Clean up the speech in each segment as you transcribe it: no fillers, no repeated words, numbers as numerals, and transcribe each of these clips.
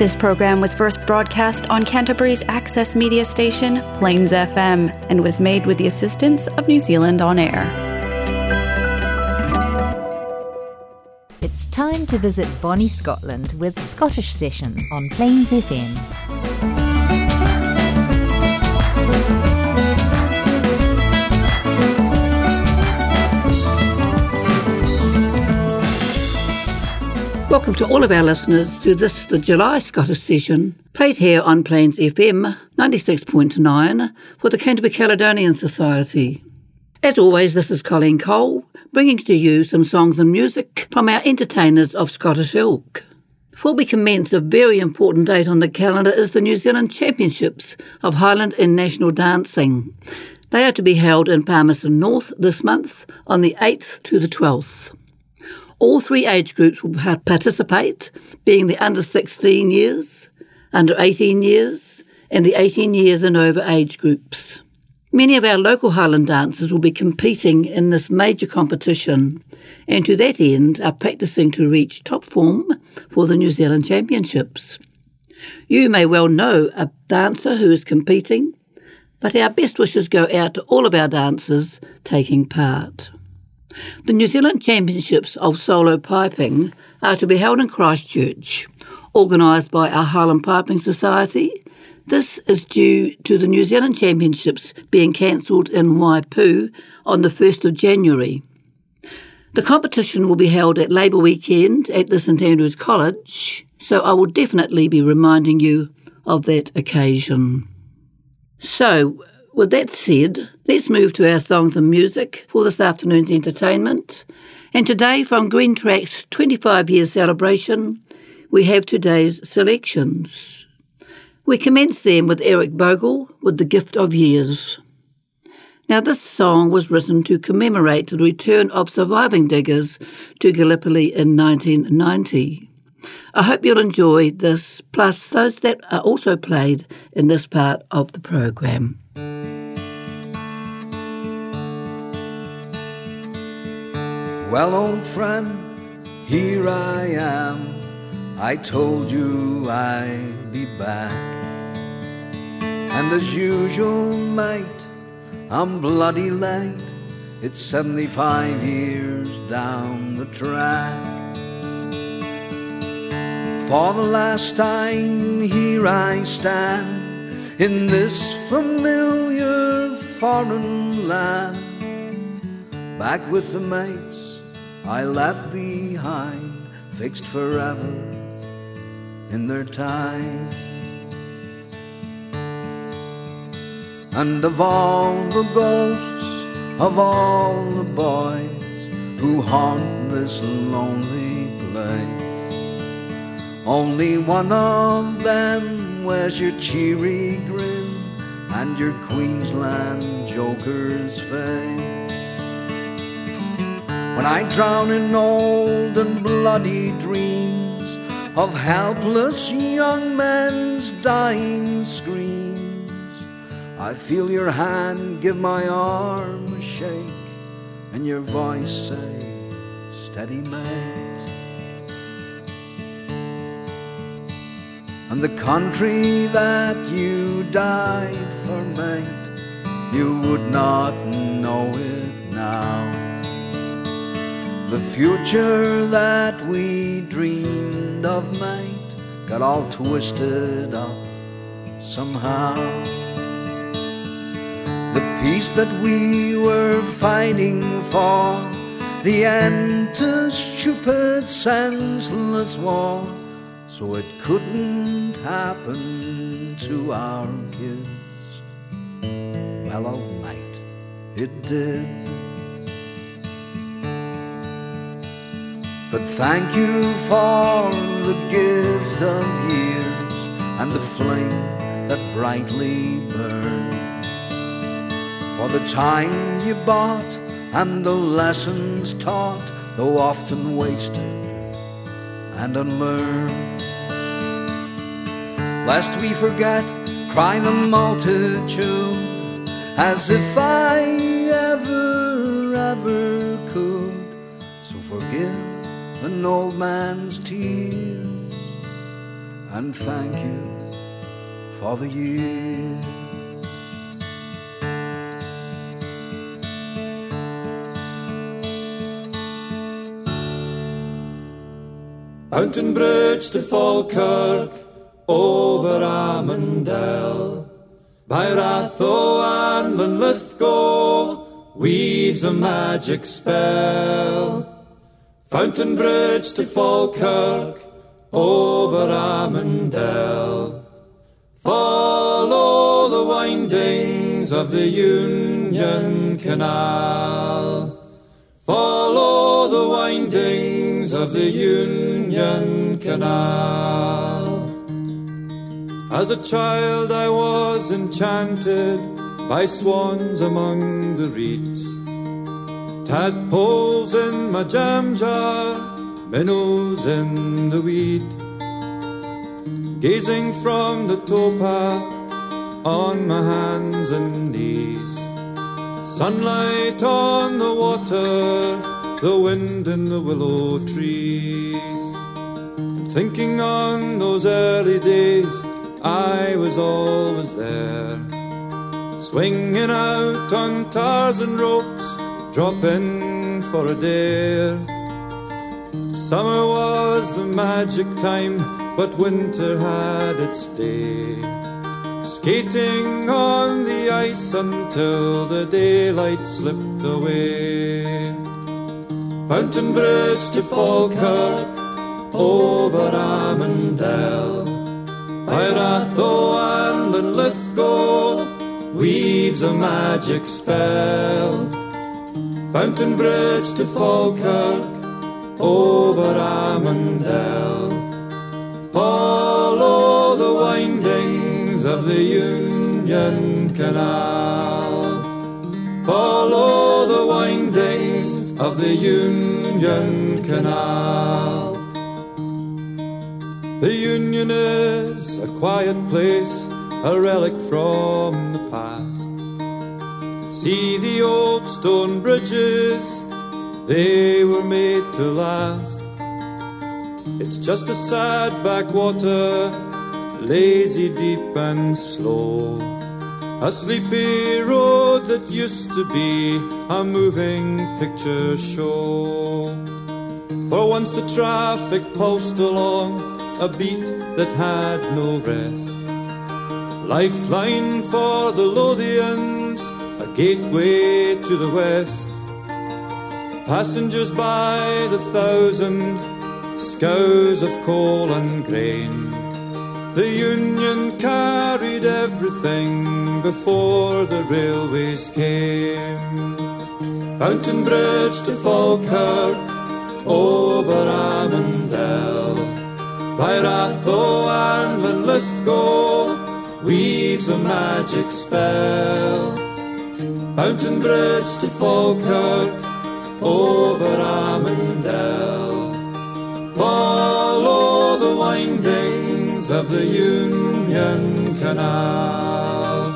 This program was first broadcast on Canterbury's access media station, Plains FM, and was made with the assistance of New Zealand On Air. It's time to visit Bonnie, Scotland with Scottish Session on Plains FM. Welcome to all of our listeners to this, the July Scottish Session, played here on Plains FM 96.9 for the Canterbury Caledonian Society. As always, this is Colleen Cole, bringing to you some songs and music from our entertainers of Scottish ilk. Before we commence, a very important date on the calendar is the New Zealand Championships of Highland and National Dancing. They are to be held in Palmerston North this month on the 8th to the 12th. All three age groups will participate, being the under 16 years, under 18 years, and the 18 years and over age groups. Many of our local Highland dancers will be competing in this major competition, and to that end are practising to reach top form for the New Zealand Championships. You may well know a dancer who is competing, but our best wishes go out to all of our dancers taking part. The New Zealand Championships of Solo Piping are to be held in Christchurch, organised by our Harlan Piping Society. This is due to the New Zealand Championships being cancelled in Waipu on the 1st of January. The competition will be held at Labour Weekend at the St Andrews College, so I will definitely be reminding you of that occasion. So, with that said, let's move to our songs and music for this afternoon's entertainment. And today, from Greentrax's 25-year celebration, we have today's selections. We commence them with Eric Bogle with The Gift of Years. Now, this song was written to commemorate the return of surviving diggers to Gallipoli in 1990. I hope you'll enjoy this, plus those that are also played in this part of the programme. Well, old friend, here I am. I told you I'd be back. And as usual, mate, I'm bloody late. It's 75 years down the track. For the last time, here I stand in this familiar foreign land. Back with the mates I left behind, fixed forever in their time. And of all the ghosts, of all the boys who haunt this lonely place, only one of them wears your cheery grin and your Queensland joker's face. When I drown in old and bloody dreams of helpless young men's dying screams, I feel your hand give my arm a shake and your voice say, steady mate. And the country that you died for, mate, you would not know it now. The future that we dreamed of, mate, got all twisted up somehow. The peace that we were fighting for, the end to stupid, senseless war, so it couldn't happen to our kids. Well, old mate, it did. But thank you for the gift of years and the flame that brightly burned. For the time you bought and the lessons taught, though often wasted and unlearned. Lest we forget, cry the multitude, as if I ever could. So forgive an old man's tears and thank you for the years. Fountain Bridge to Falkirk, over Avondale, by Ratho and Linlithgow, weaves a magic spell. Fountain Bridge to Falkirk, over Avondale, follow the windings of the Union Canal. Follow the windings of the Union Canal. As a child I was enchanted by swans among the reeds, tadpoles in my jam jar, minnows in the weed. Gazing from the towpath on my hands and knees, sunlight on the water, the wind in the willow trees. And thinking on those early days, I was always there, swinging out on Tarzan ropes, dropping for a dare. Summer was the magic time, but winter had its day, skating on the ice until the daylight slipped away. Fountain Bridge to Falkirk, over Avondale, by Ratho and Linlithgow, weaves a magic spell. Fountain Bridge to Falkirk, over Avondale, follow the windings of the Union Canal. Follow the windings of the Union Canal. The Union is a quiet place, a relic from the past. See the old stone bridges, they were made to last. It's just a sad backwater, lazy, deep and slow, a sleepy road that used to be a moving picture show. For once the traffic pulsed along, a beat that had no rest, lifeline for the Lothians, a gateway to the west. Passengers by the thousand, scows of coal and grain. The Union carried everything before the railways came. Fountain Bridge to Falkirk, over Avondale, by Ratho and Linlithgow, weaves a magic spell. Fountain Bridge to Falkirk, over Avondale, follow the windings of the Union Canal.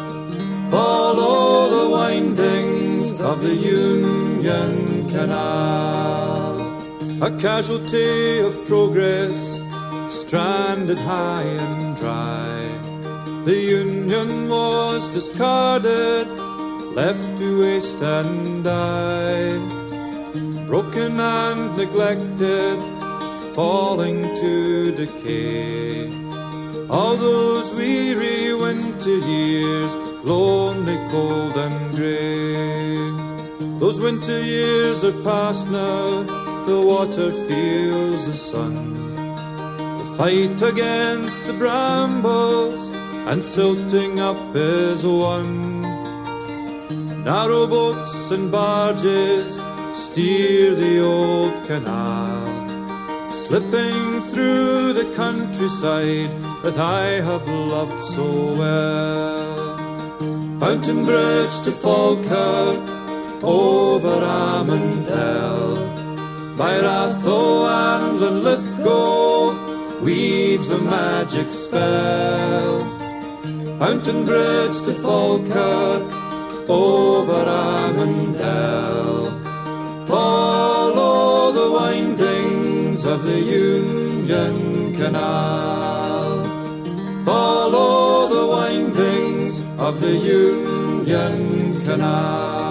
Follow the windings of the Union Canal. A casualty of progress, stranded high and dry. The Union was discarded, left to waste and die. Broken and neglected, falling to decay, all those weary winter years, lonely, cold and grey. Those winter years are past now, the water feels the sun, the fight against the brambles and silting up is won. Narrow boats and barges steer the old canal, slipping through the countryside that I have loved so well. Fountain Bridge to Falkirk, over Avondale, by Ratho and Linlithgow, weaves a magic spell. Fountain Bridge to Falkirk, over Avondale, follow the windings of the Union Canal. of the Union Canal.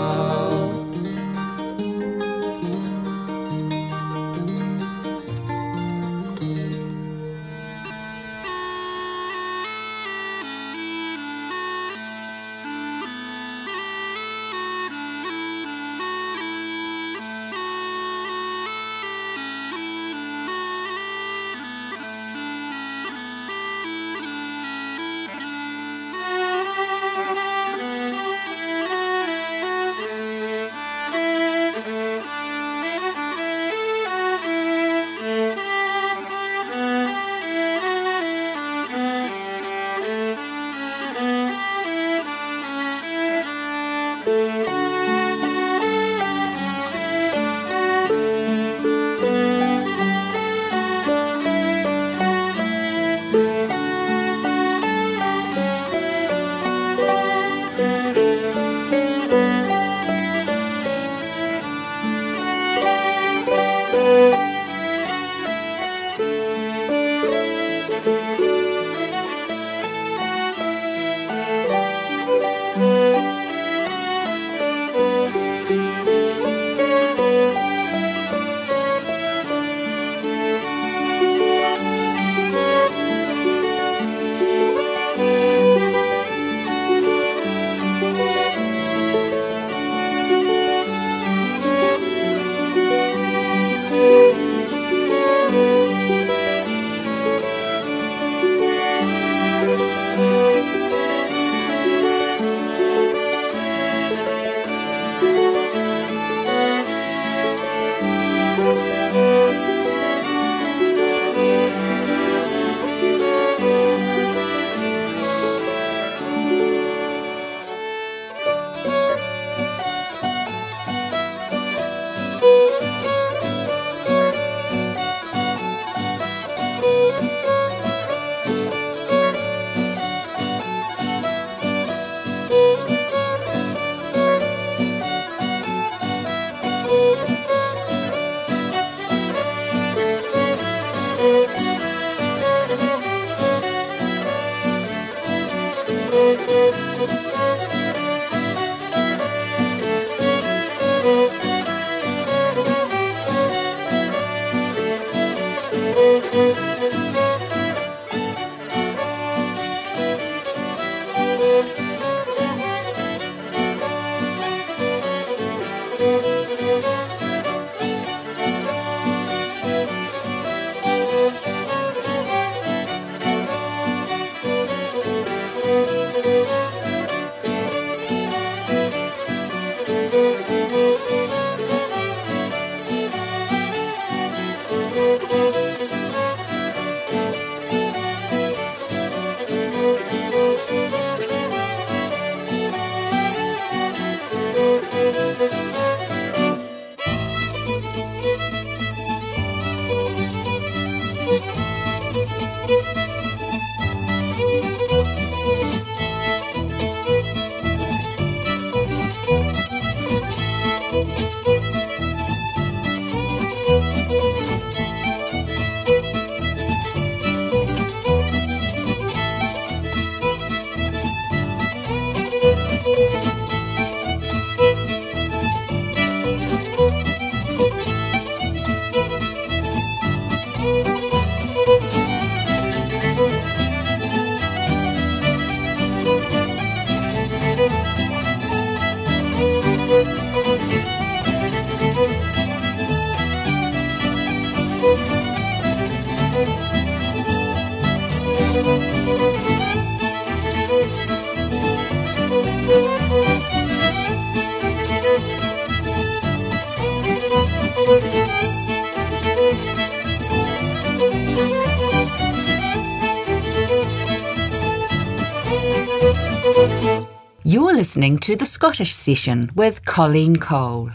You're listening to The Scottish Session with Colleen Cole.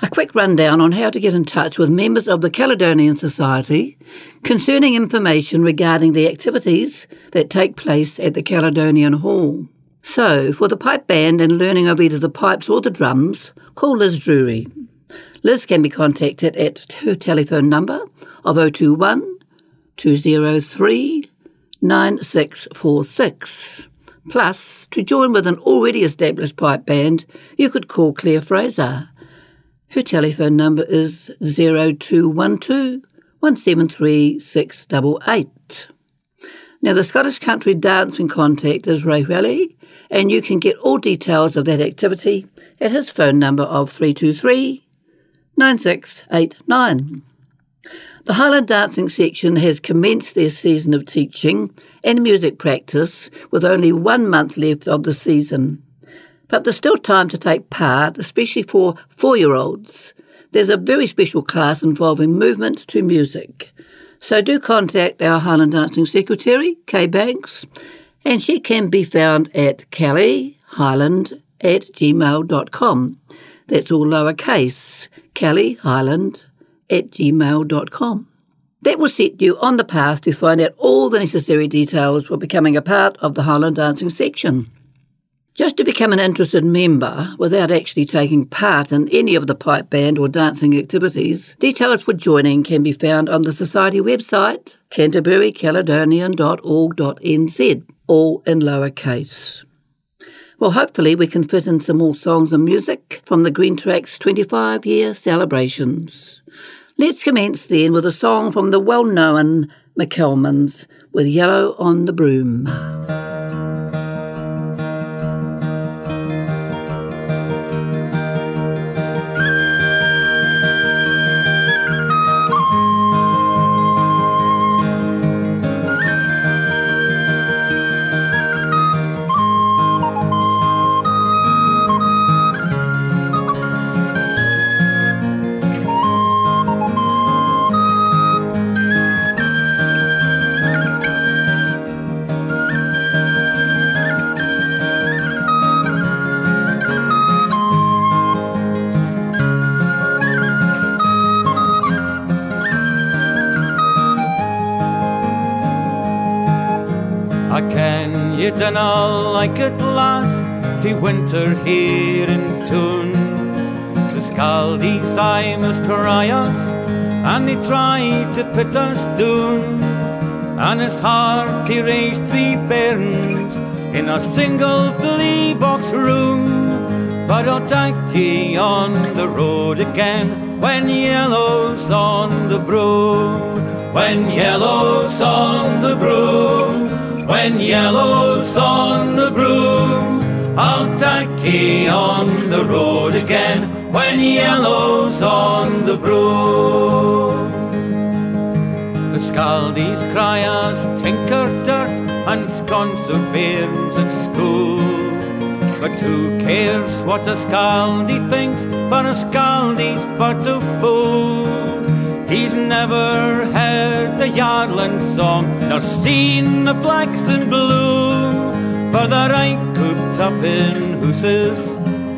A quick rundown on how to get in touch with members of the Caledonian Society concerning information regarding the activities that take place at the Caledonian Hall. So, for the pipe band and learning of either the pipes or the drums, call Liz Drury. Liz can be contacted at her telephone number of 021 203 9646. Plus, to join with an already established pipe band, you could call Claire Fraser. Her telephone number is 0212 173 688. Now, the Scottish Country Dancing Contact is Ray Whaley, and you can get all details of that activity at his phone number of 323 9689. The Highland Dancing Section has commenced their season of teaching and music practice with only 1 month left of the season. But there's still time to take part, especially for four-year-olds. There's a very special class involving movement to music. So do contact our Highland Dancing Secretary, Kay Banks, and she can be found at kellyhighland@gmail.com. That's all lowercase, kellyhighland@gmail.com. That will set you on the path to find out all the necessary details for becoming a part of the Highland Dancing Section. Just to become an interested member, without actually taking part in any of the pipe band or dancing activities, details for joining can be found on the Society website, canterburycaledonian.org.nz, all in lowercase. Well, hopefully we can fit in some more songs and music from the Greentrax 25-year celebrations. Let's commence then with a song from the well-known McKelmans with Yellow on the Broom. And all like at last, the winter here in tune. The scaldy Simus cry us, and they try to put us down. And it's hard to raise three bairns in a single flea box room. But I'll take ye on the road again when yellow's on the broom. When yellow's on the broom. When yellow's on the broom, I'll take ye on the road again. When yellow's on the broom, the scaldies cry as tinker dirt and sconce of bairns at school. But who cares what a scaldie thinks? But a scaldie's but a fool. He's never heard the yardland song, nor seen the flax in bloom. For the right cooped up in hooses,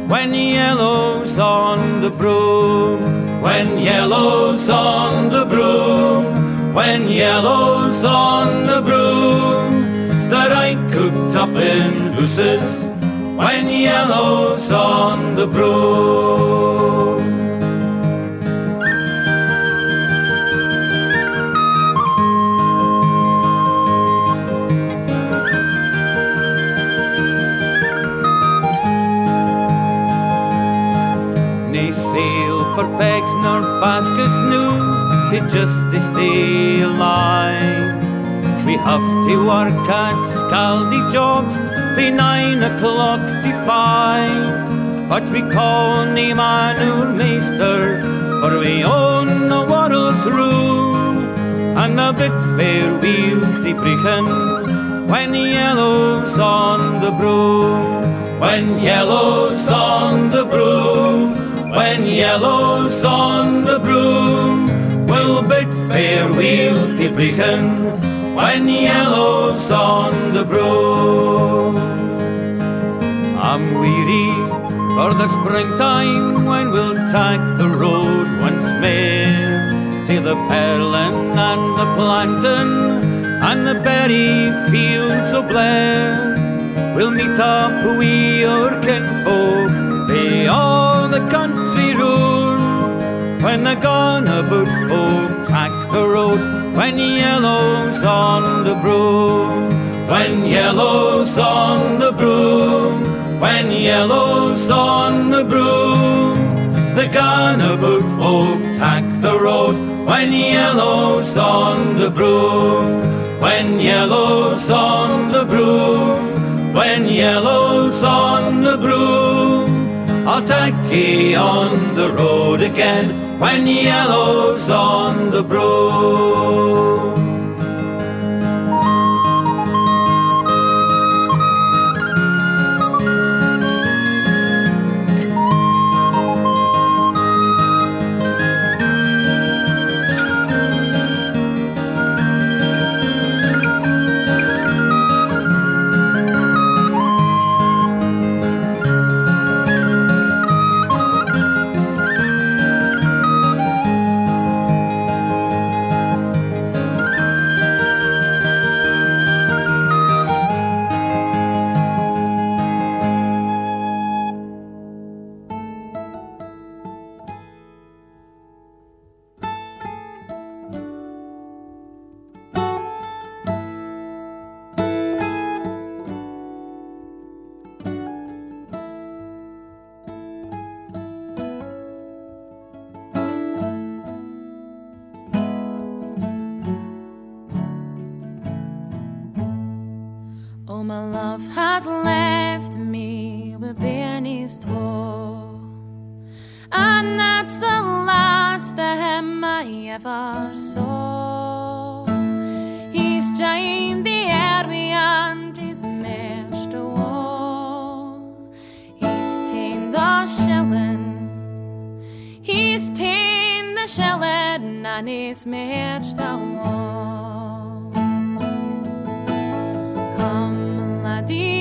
when yellow's on the broom. When yellow's on the broom. When yellow's on the broom. The right cooped up in hooses, when yellow's on the broom. For pegs nor baskets new, she just to stay alive. We have to work at scaldy jobs, the 9 o'clock to 5. But we call nae man or maister, for we own the world's room. And a bit fair we'll to breakin' when yellow's on the broom. When yellow's on the broom. When yellow's on the broom, we'll bid farewell to breakin'. When yellow's on the broom, I'm weary for the springtime when we'll take the road once more to the pearlin' and the plantin' and the berry fields of Blair. We'll meet up with our kinfolk, they all the country. When the gone about folk take the road, when yellow's on the broom. When yellow's on the and yellows on the broom. The Gannabook folk tack the road when yellow's on the broom. When yellow's on the broom. When yellow's on the broom. I'll tack ye on the road again when yellow's on the broom. Come, laddie.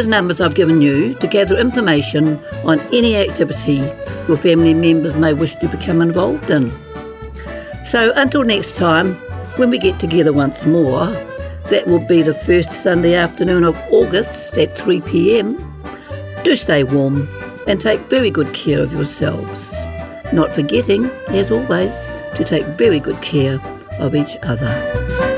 those numbers I've given you to gather information on any activity your family members may wish to become involved in. So until next time, when we get together once more, that will be the first Sunday afternoon of August at 3 p.m, do stay warm and take very good care of yourselves, not forgetting, as always, to take very good care of each other.